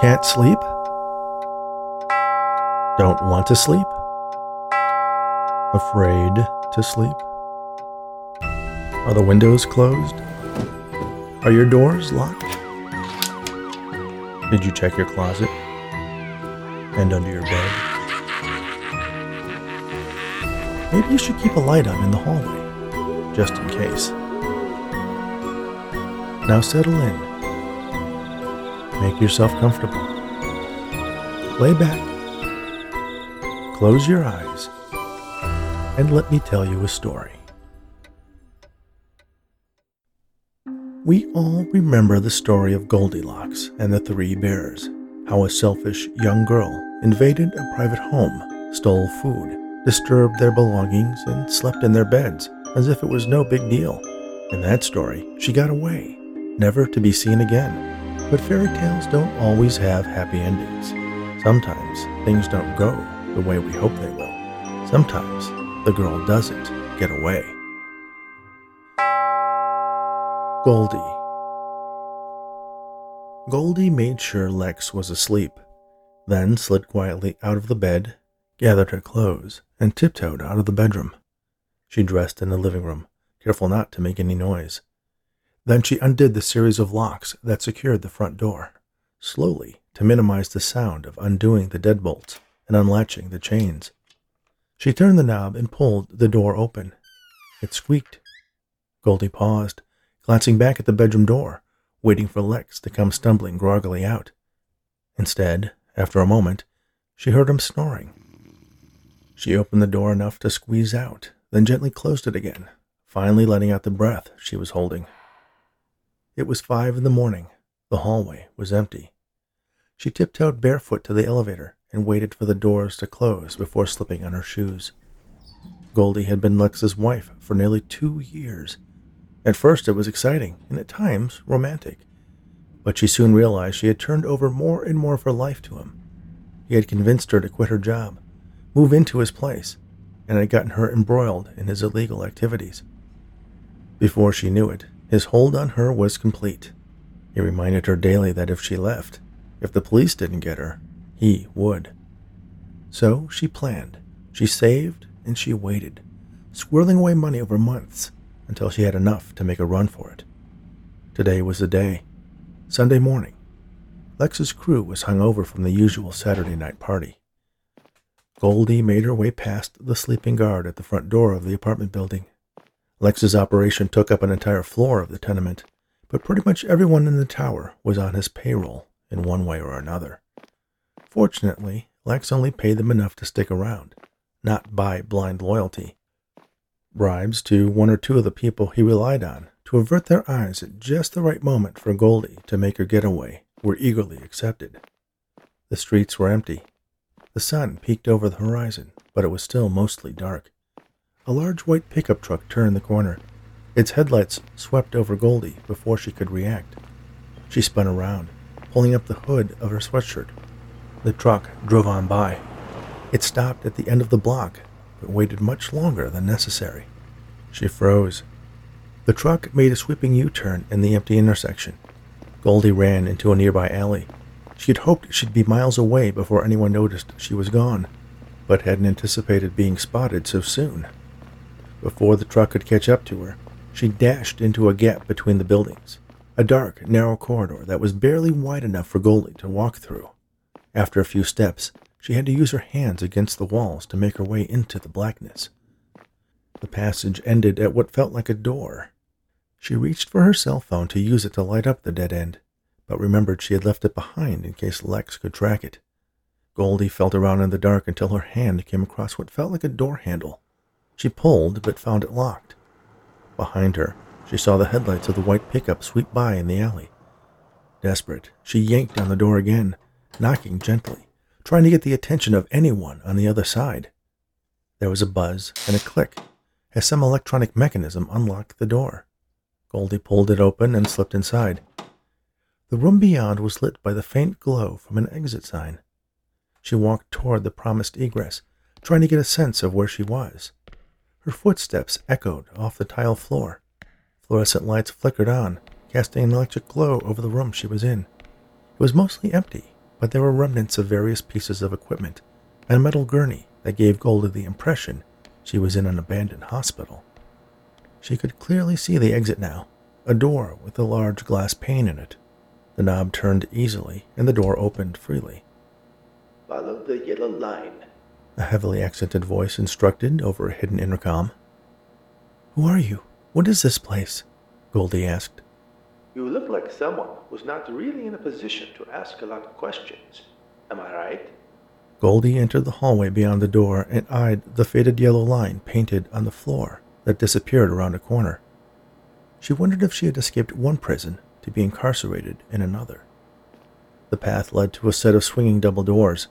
Can't sleep? Don't want to sleep? Afraid to sleep? Are the windows closed? Are your doors locked? Did you check your closet and under your bed? Maybe you should keep a light on in the hallway, just in case. Now settle in. Make yourself comfortable. Lay back. Close your eyes. And let me tell you a story. We all remember the story of Goldilocks and the Three Bears, how a selfish young girl invaded a private home, stole food, disturbed their belongings, and slept in their beds as if it was no big deal. In that story, she got away, never to be seen again. But fairy tales don't always have happy endings. Sometimes things don't go the way we hope they will. Sometimes the girl doesn't get away. Goldie made sure Lex was asleep, then slid quietly out of the bed, gathered her clothes, and tiptoed out of the bedroom. She dressed in the living room, careful not to make any noise. Then she undid the series of locks that secured the front door, slowly to minimize the sound of undoing the deadbolts and unlatching the chains. She turned the knob and pulled the door open. It squeaked. Goldie paused, glancing back at the bedroom door, waiting for Lex to come stumbling groggily out. Instead, after a moment, she heard him snoring. She opened the door enough to squeeze out, then gently closed it again, finally letting out the breath she was holding. It was 5 a.m. The hallway was empty. She tiptoed barefoot to the elevator and waited for the doors to close before slipping on her shoes. Goldie had been Lex's wife for nearly 2 years. At first it was exciting, and at times romantic, but she soon realized she had turned over more and more of her life to him. He had convinced her to quit her job, move into his place, and had gotten her embroiled in his illegal activities. Before she knew it, his hold on her was complete. He reminded her daily that if she left, if the police didn't get her, he would. So she planned, she saved, and she waited, squirreling away money over months, until she had enough to make a run for it. Today was the day. Sunday morning. Lex's crew was hungover from the usual Saturday night party. Goldie made her way past the sleeping guard at the front door of the apartment building. Lex's operation took up an entire floor of the tenement, but pretty much everyone in the tower was on his payroll in one way or another. Fortunately, Lex only paid them enough to stick around, not by blind loyalty. Bribes to one or two of the people he relied on to avert their eyes at just the right moment for Goldie to make her getaway were eagerly accepted. The streets were empty. The sun peeked over the horizon, but it was still mostly dark. A large white pickup truck turned the corner. Its headlights swept over Goldie before she could react. She spun around, pulling up the hood of her sweatshirt. The truck drove on by. It stopped at the end of the block, but waited much longer than necessary. She froze. The truck made a sweeping U-turn in the empty intersection. Goldie ran into a nearby alley. She had hoped she'd be miles away before anyone noticed she was gone, but hadn't anticipated being spotted so soon. Before the truck could catch up to her, she dashed into a gap between the buildings, a dark, narrow corridor that was barely wide enough for Goldie to walk through. After a few steps, she had to use her hands against the walls to make her way into the blackness. The passage ended at what felt like a door. She reached for her cell phone to use it to light up the dead end, but remembered she had left it behind in case Lex could track it. Goldie felt around in the dark until her hand came across what felt like a door handle. She pulled, but found it locked. Behind her, she saw the headlights of the white pickup sweep by in the alley. Desperate, she yanked on the door again, knocking gently, trying to get the attention of anyone on the other side. There was a buzz and a click as some electronic mechanism unlocked the door. Goldie pulled it open and slipped inside. The room beyond was lit by the faint glow from an exit sign. She walked toward the promised egress, trying to get a sense of where she was. Her footsteps echoed off the tile floor. Fluorescent lights flickered on, casting an electric glow over the room she was in. It was mostly empty, but there were remnants of various pieces of equipment and a metal gurney that gave Golda the impression she was in an abandoned hospital. She could clearly see the exit now, a door with a large glass pane in it. The knob turned easily, and the door opened freely. "Follow the yellow line," a heavily accented voice instructed over a hidden intercom. "Who are you? What is this place?" Goldie asked. "You look like someone who's not really in a position to ask a lot of questions. Am I right?" Goldie entered the hallway beyond the door and eyed the faded yellow line painted on the floor that disappeared around a corner. She wondered if she had escaped one prison to be incarcerated in another. The path led to a set of swinging double doors.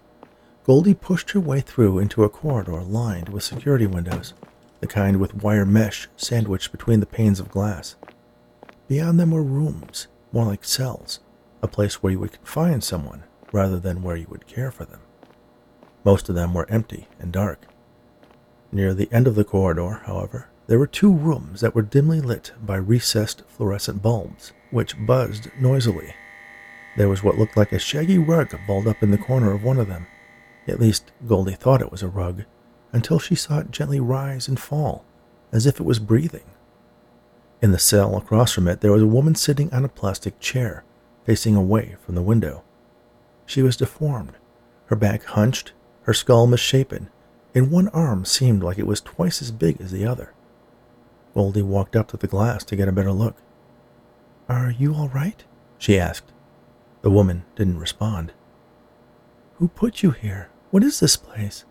Goldie pushed her way through into a corridor lined with security windows, the kind with wire mesh sandwiched between the panes of glass. Beyond them were rooms, more like cells, a place where you would confine someone rather than where you would care for them. Most of them were empty and dark. Near the end of the corridor, however, there were two rooms that were dimly lit by recessed fluorescent bulbs, which buzzed noisily. There was what looked like a shaggy rug balled up in the corner of one of them. At least, Goldie thought it was a rug, until she saw it gently rise and fall, as if it was breathing. In the cell across from it, there was a woman sitting on a plastic chair, facing away from the window. She was deformed, her back hunched, her skull misshapen, and one arm seemed like it was twice as big as the other. Goldie walked up to the glass to get a better look. "Are you all right?" she asked. The woman didn't respond. "Who put you here? What is this place?"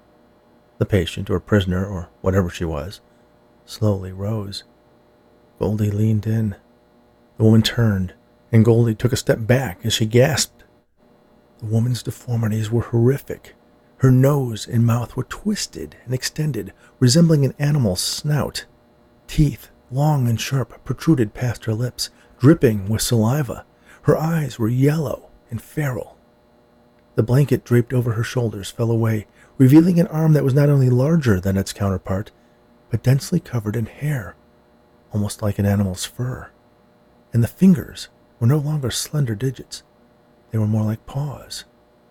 The patient, or prisoner, or whatever she was, slowly rose. Goldie leaned in. The woman turned, and Goldie took a step back as she gasped. The woman's deformities were horrific. Her nose and mouth were twisted and extended, resembling an animal's snout. Teeth, long and sharp, protruded past her lips, dripping with saliva. Her eyes were yellow and feral. The blanket draped over her shoulders fell away, revealing an arm that was not only larger than its counterpart, but densely covered in hair, almost like an animal's fur. And the fingers were no longer slender digits. They were more like paws,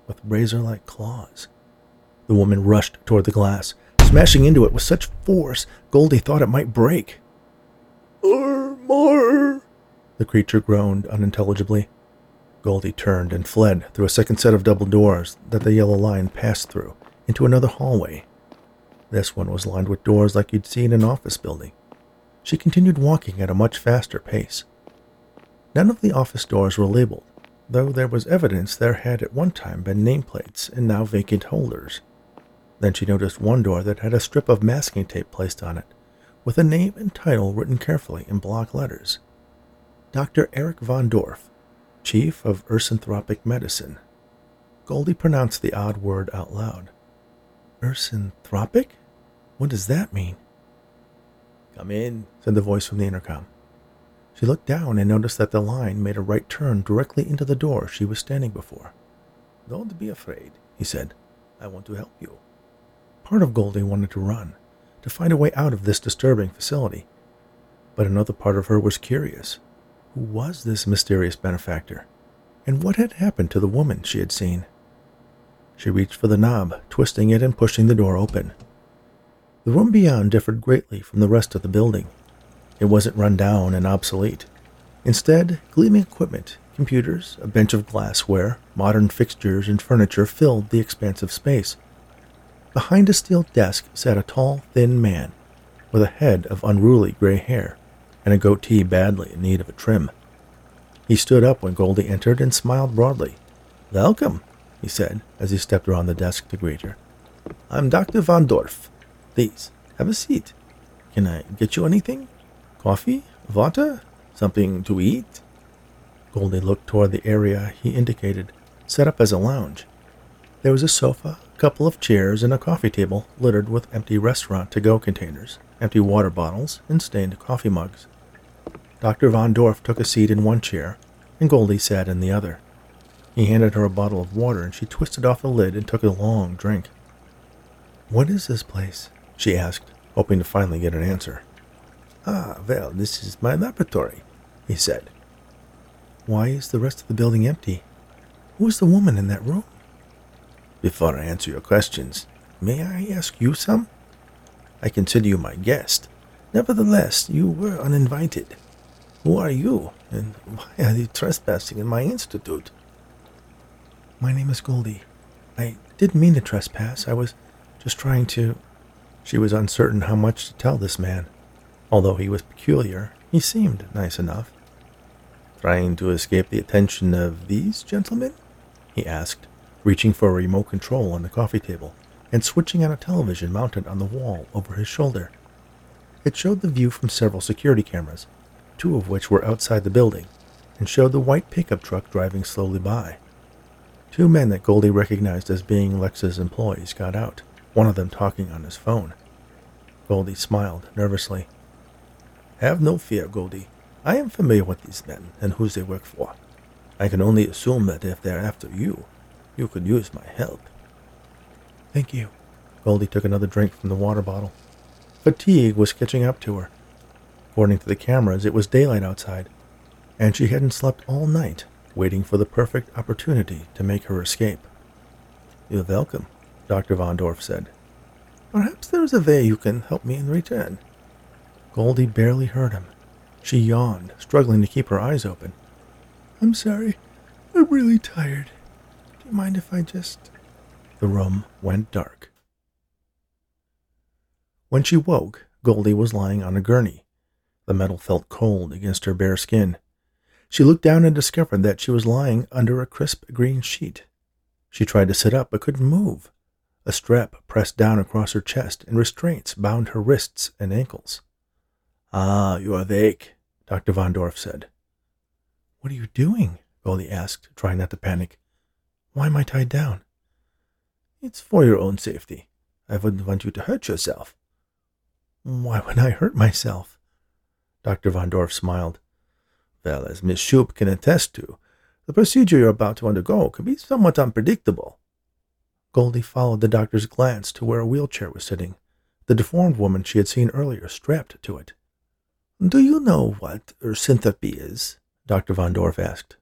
with razor-like claws. The woman rushed toward the glass, smashing into it with such force Goldie thought it might break. "More!" the creature groaned unintelligibly. Goldie turned and fled through a second set of double doors that the yellow line passed through, into another hallway. This one was lined with doors like you'd see in an office building. She continued walking at a much faster pace. None of the office doors were labeled, though there was evidence there had at one time been nameplates and now vacant holders. Then she noticed one door that had a strip of masking tape placed on it, with a name and title written carefully in block letters. Dr. Eric Von Dorff, Chief of Ursanthropic Medicine. Goldie pronounced the odd word out loud. "Ursanthropic? What does that mean?" "Come in," said the voice from the intercom. She looked down and noticed that the line made a right turn directly into the door she was standing before. "Don't be afraid," he said. "I want to help you." Part of Goldie wanted to run, to find a way out of this disturbing facility. But another part of her was curious. Who was this mysterious benefactor? And what had happened to the woman she had seen? She reached for the knob, twisting it and pushing the door open. The room beyond differed greatly from the rest of the building. It wasn't run down and obsolete. Instead, gleaming equipment, computers, a bench of glassware, modern fixtures and furniture filled the expansive space. Behind a steel desk sat a tall, thin man with a head of unruly gray hair and a goatee badly in need of a trim. He stood up when Goldie entered and smiled broadly. "Welcome," he said as he stepped around the desk to greet her. "I'm Dr. Von Dorff. Please, have a seat. Can I get you anything? Coffee? Water? Something to eat?" Goldie looked toward the area he indicated, set up as a lounge. There was a sofa, a couple of chairs, and a coffee table littered with empty restaurant-to-go containers, empty water bottles, and stained coffee mugs. Dr. Von Dorff took a seat in one chair, and Goldie sat in the other. He handed her a bottle of water, and she twisted off the lid and took a long drink. "What is this place?" she asked, hoping to finally get an answer. "Ah, well, this is my laboratory," he said. "Why is the rest of the building empty? Who is the woman in that room?" Before I answer your questions, may I ask you some? I consider you my guest. Nevertheless, you were uninvited. Who are you, and why are you trespassing in my institute? My name is Goldie. I didn't mean to trespass. I was just trying to... She was uncertain how much to tell this man. Although he was peculiar, he seemed nice enough. Trying to escape the attention of these gentlemen? He asked, reaching for a remote control on the coffee table and switching on a television mounted on the wall over his shoulder. It showed the view from several security cameras, two of which were outside the building, and showed the white pickup truck driving slowly by. Two men that Goldie recognized as being Lex's employees got out, one of them talking on his phone. Goldie smiled nervously. Have no fear, Goldie. I am familiar with these men and whose they work for. I can only assume that if they're after you, you could use my help. Thank you. Goldie took another drink from the water bottle. Fatigue was catching up to her. According to the cameras, it was daylight outside, and she hadn't slept all night, waiting for the perfect opportunity to make her escape. You're welcome, Dr. Von Dorff said. Perhaps there is a way you can help me in return. Goldie barely heard him. She yawned, struggling to keep her eyes open. I'm sorry. I'm really tired. Do you mind if I just... The room went dark. When she woke, Goldie was lying on a gurney. The metal felt cold against her bare skin. She looked down and discovered that she was lying under a crisp green sheet. She tried to sit up but couldn't move. A strap pressed down across her chest, and restraints bound her wrists and ankles. Ah, you are awake, Dr. Von Dorff said. What are you doing? Goldie asked, trying not to panic. Why am I tied down? It's for your own safety. I wouldn't want you to hurt yourself. Why would I hurt myself? Dr. Von Dorff smiled. Well, as Miss Shoup can attest to, the procedure you're about to undergo can be somewhat unpredictable. Goldie followed the doctor's glance to where a wheelchair was sitting, the deformed woman she had seen earlier strapped to it. Do you know what Ersynthopy is? Dr. Von Dorff asked.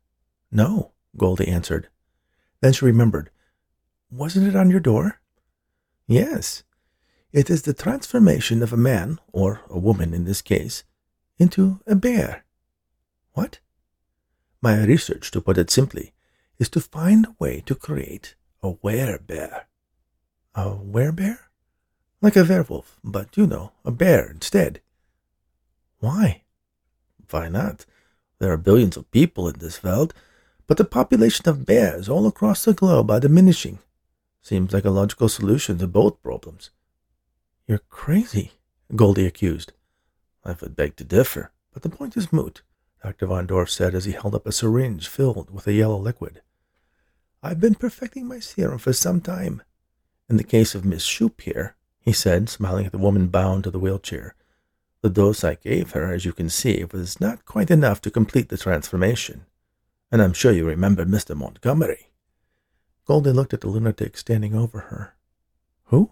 No, Goldie answered. Then she remembered. Wasn't it on your door? Yes. It is the transformation of a man, or a woman in this case, into a bear. What? My research, to put it simply, is to find a way to create a were-bear. A were-bear? Like a werewolf, but, you know, a bear instead. Why? Why not? There are billions of people in this world, but the population of bears all across the globe are diminishing. Seems like a logical solution to both problems. You're crazy, Goldie accused. I would beg to differ, but the point is moot, Dr. Von Dorff said as he held up a syringe filled with a yellow liquid. I've been perfecting my serum for some time. In the case of Miss Shoup here, he said, smiling at the woman bound to the wheelchair, the dose I gave her, as you can see, was not quite enough to complete the transformation. And I'm sure you remember Mr. Montgomery. Goldie looked at the lunatic standing over her. Who?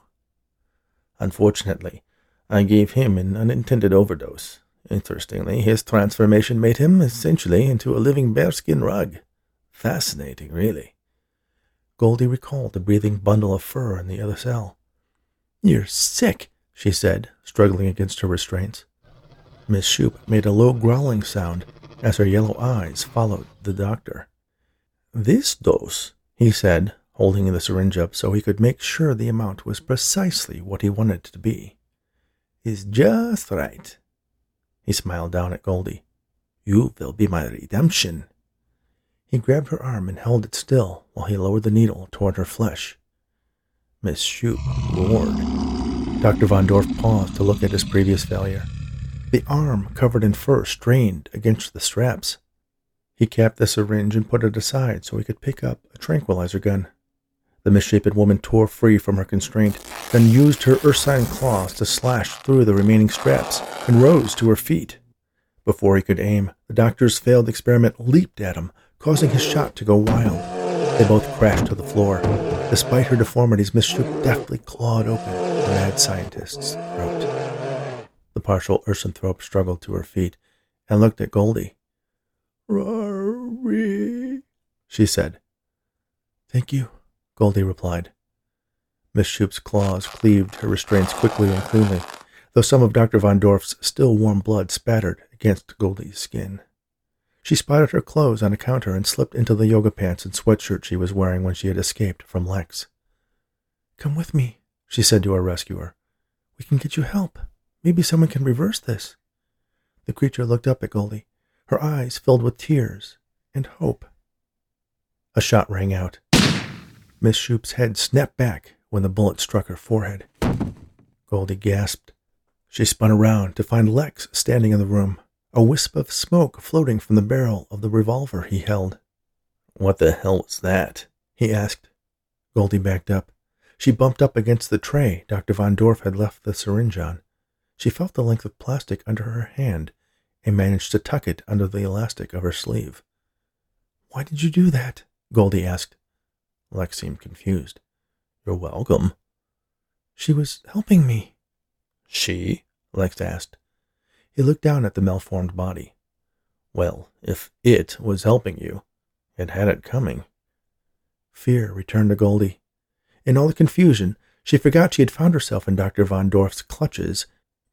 Unfortunately, I gave him an unintended overdose. Interestingly, his transformation made him, essentially, into a living bearskin rug. Fascinating, really. Goldie recalled the breathing bundle of fur in the other cell. You're sick, she said, struggling against her restraints. Miss Shoup made a low growling sound as her yellow eyes followed the doctor. This dose, he said, holding the syringe up so he could make sure the amount was precisely what he wanted it to be, is just right. He smiled down at Goldie. You will be my redemption. He grabbed her arm and held it still while he lowered the needle toward her flesh. Miss Shoup roared. Dr. Von Dorff paused to look at his previous failure. The arm, covered in fur, strained against the straps. He capped the syringe and put it aside so he could pick up a tranquilizer gun. The misshapen woman tore free from her constraint, then used her ursine claws to slash through the remaining straps and rose to her feet. Before he could aim, the doctor's failed experiment leaped at him, causing his shot to go wild. They both crashed to the floor. Despite her deformities, Miss Shoup deftly clawed open the mad scientist's throat. The partial Ursanthrope struggled to her feet and looked at Goldie. Rory, she said. Thank you, Goldie replied. Miss Shoop's claws cleaved her restraints quickly and cleanly, though some of Dr. Von Dorff's still warm blood spattered against Goldie's skin. She spotted her clothes on a counter and slipped into the yoga pants and sweatshirt she was wearing when she had escaped from Lex. "Come with me," she said to her rescuer. "We can get you help. Maybe someone can reverse this." The creature looked up at Goldie, her eyes filled with tears and hope. A shot rang out. Miss Shoop's head snapped back when the bullet struck her forehead. Goldie gasped. She spun around to find Lex standing in the room, a wisp of smoke floating from the barrel of the revolver he held. "What the hell was that?" he asked. Goldie backed up. She bumped up against the tray Dr. Von Dorff had left the syringe on. She felt the length of plastic under her hand and managed to tuck it under the elastic of her sleeve. "Why did you do that?" Goldie asked. Lex seemed confused. "You're welcome." "She was helping me." "She?" Lex asked. He looked down at the malformed body. "Well, if it was helping you, it had it coming." Fear returned to Goldie. In all the confusion, she forgot she had found herself in Dr. Von Dorff's clutches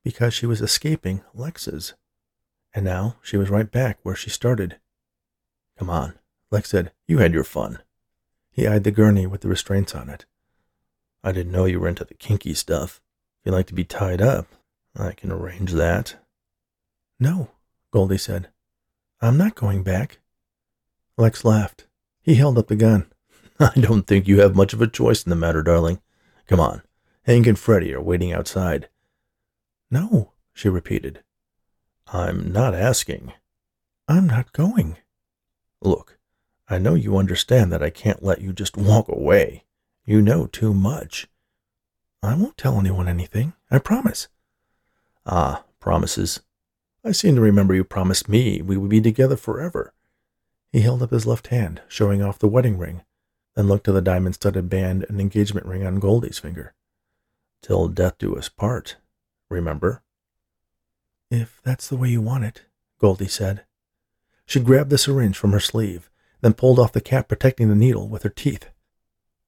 because she was escaping Lex's. And now she was right back where she started. "Come on," Lex said. "You had your fun." He eyed the gurney with the restraints on it. "I didn't know you were into the kinky stuff. If you'd like to be tied up, I can arrange that." "No," Goldie said. "I'm not going back." Lex laughed. He held up the gun. "I don't think you have much of a choice in the matter, darling. Come on. Hank and Freddy are waiting outside." "No," she repeated. "I'm not asking." "I'm not going." "Look, I know you understand that I can't let you just walk away. You know too much." "I won't tell anyone anything. I promise." "Ah, promises. I seem to remember you promised me we would be together forever." He held up his left hand, showing off the wedding ring, then looked to the diamond-studded band and engagement ring on Goldie's finger. "Till death do us part, remember?" "If that's the way you want it," Goldie said. She grabbed the syringe from her sleeve, then pulled off the cap protecting the needle with her teeth.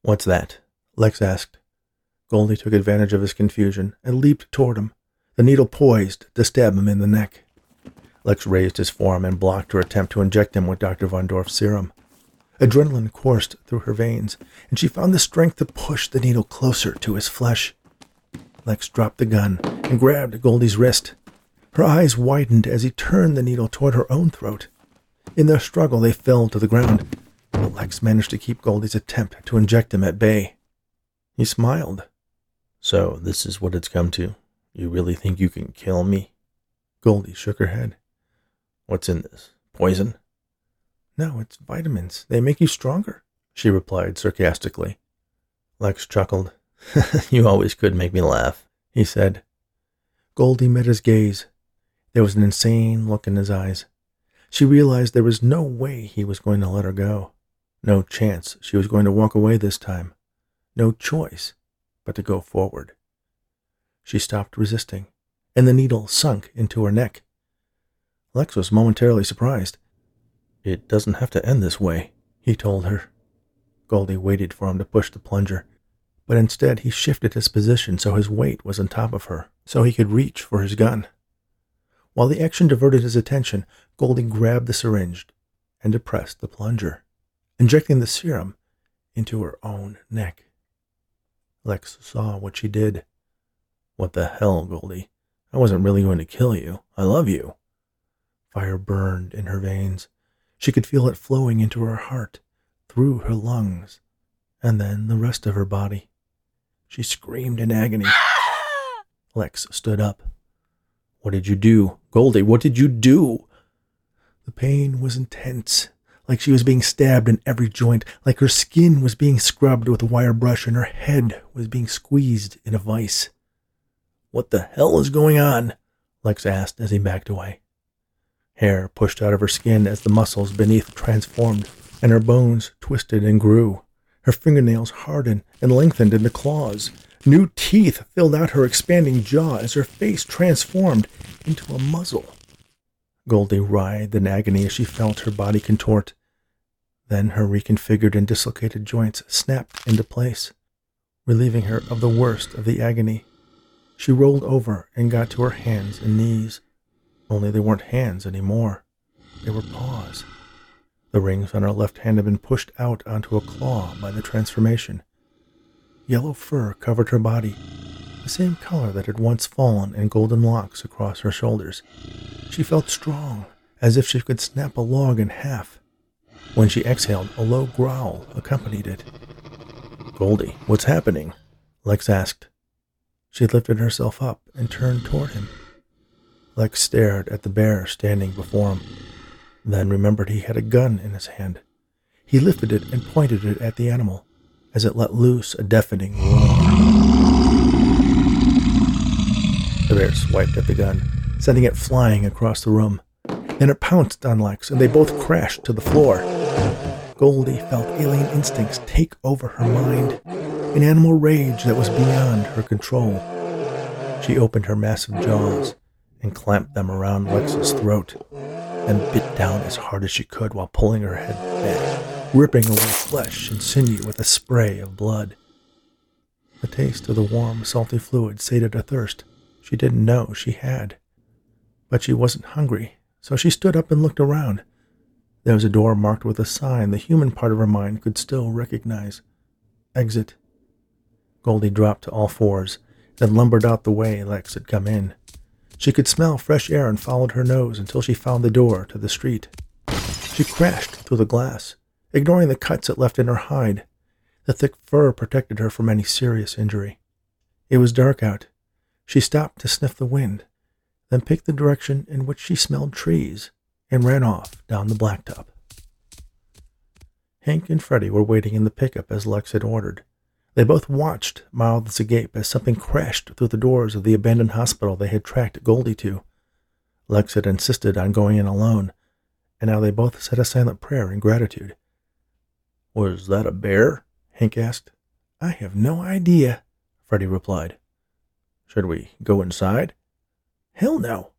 "What's that?" Lex asked. Goldie took advantage of his confusion and leaped toward him, the needle poised to stab him in the neck. Lex raised his forearm and blocked her attempt to inject him with Dr. Von Dorff's serum. Adrenaline coursed through her veins, and she found the strength to push the needle closer to his flesh. Lex dropped the gun and grabbed Goldie's wrist. Her eyes widened as he turned the needle toward her own throat. In their struggle, they fell to the ground, but Lex managed to keep Goldie's attempt to inject him at bay. He smiled. "So this is what it's come to? You really think you can kill me?" Goldie shook her head. "What's in this? Poison?" "No, it's vitamins. They make you stronger," she replied sarcastically. Lex chuckled. "You always could make me laugh," he said. Goldie met his gaze. There was an insane look in his eyes. She realized there was no way he was going to let her go. No chance she was going to walk away this time. No choice but to go forward. She stopped resisting, and the needle sunk into her neck. Lex was momentarily surprised. "It doesn't have to end this way," he told her. Goldie waited for him to push the plunger, but instead he shifted his position so his weight was on top of her, so he could reach for his gun. While the action diverted his attention, Goldie grabbed the syringe and depressed the plunger, injecting the serum into her own neck. Lex saw what she did. "What the hell, Goldie? I wasn't really going to kill you. I love you." Fire burned in her veins. She could feel it flowing into her heart, through her lungs, and then the rest of her body. She screamed in agony. Lex stood up. "What did you do? Goldie, what did you do?" The pain was intense, like she was being stabbed in every joint, like her skin was being scrubbed with a wire brush and her head was being squeezed in a vice. "What the hell is going on?" Lex asked as he backed away. Hair pushed out of her skin as the muscles beneath transformed, and her bones twisted and grew. Her fingernails hardened and lengthened into claws. New teeth filled out her expanding jaw as her face transformed into a muzzle. Goldie writhed in agony as she felt her body contort. Then her reconfigured and dislocated joints snapped into place. relieving her of the worst of the agony. She rolled over and got to her hands and knees. Only they weren't hands anymore. They were paws. The rings on her left hand had been pushed out onto a claw by the transformation. Yellow fur covered her body, the same color that had once fallen in golden locks across her shoulders. She felt strong, as if she could snap a log in half. When she exhaled, a low growl accompanied it. "Goldie, what's happening?" Lex asked. She lifted herself up and turned toward him. Lex stared at the bear standing before him, then remembered he had a gun in his hand. He lifted it and pointed it at the animal, as it let loose a deafening roar. The bear swiped at the gun, sending it flying across the room. Then it pounced on Lex, and they both crashed to the floor. Goldie felt alien instincts take over her mind, an animal rage that was beyond her control. She opened her massive jaws and clamped them around Lex's throat, and bit down as hard as she could while pulling her head back, ripping away flesh and sinew with a spray of blood. The taste of the warm, salty fluid sated a thirst she didn't know she had. But she wasn't hungry, so she stood up and looked around. There was a door marked with a sign the human part of her mind could still recognize. Exit. Goldie dropped to all fours, then lumbered out the way Lex had come in. She could smell fresh air and followed her nose until she found the door to the street. She crashed through the glass, ignoring the cuts it left in her hide. The thick fur protected her from any serious injury. It was dark out. She stopped to sniff the wind, then picked the direction in which she smelled trees and ran off down the blacktop. Hank and Freddy were waiting in the pickup as Lex had ordered. They both watched, mouths agape, as something crashed through the doors of the abandoned hospital they had tracked Goldie to. Lex had insisted on going in alone, and now they both said a silent prayer in gratitude. "Was that a bear?" Hank asked. "I have no idea," Freddy replied. "Should we go inside?" "Hell no."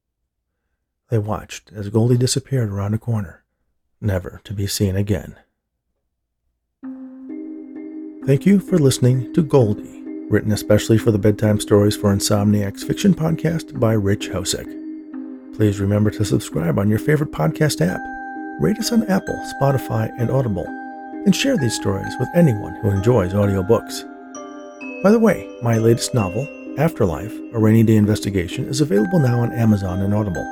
They watched as Goldie disappeared around a corner, never to be seen again. Thank you for listening to Goldie, written especially for the Bedtime Stories for Insomniacs fiction podcast by Rich Hosek. Please remember to subscribe on your favorite podcast app, rate us on Apple, Spotify, and Audible, and share these stories with anyone who enjoys audiobooks. By the way, my latest novel, Afterlife, A Rainy Day Investigation, is available now on Amazon and Audible.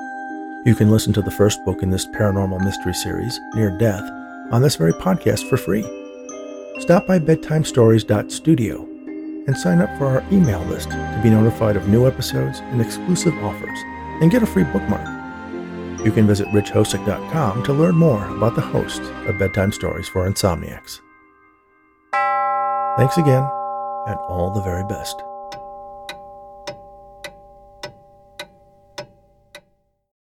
You can listen to the first book in this paranormal mystery series, Near Death, on this very podcast for free. Stop by bedtimestories.studio and sign up for our email list to be notified of new episodes and exclusive offers, and get a free bookmark. You can visit richhosek.com to learn more about the host of Bedtime Stories for Insomniacs. Thanks again, and all the very best.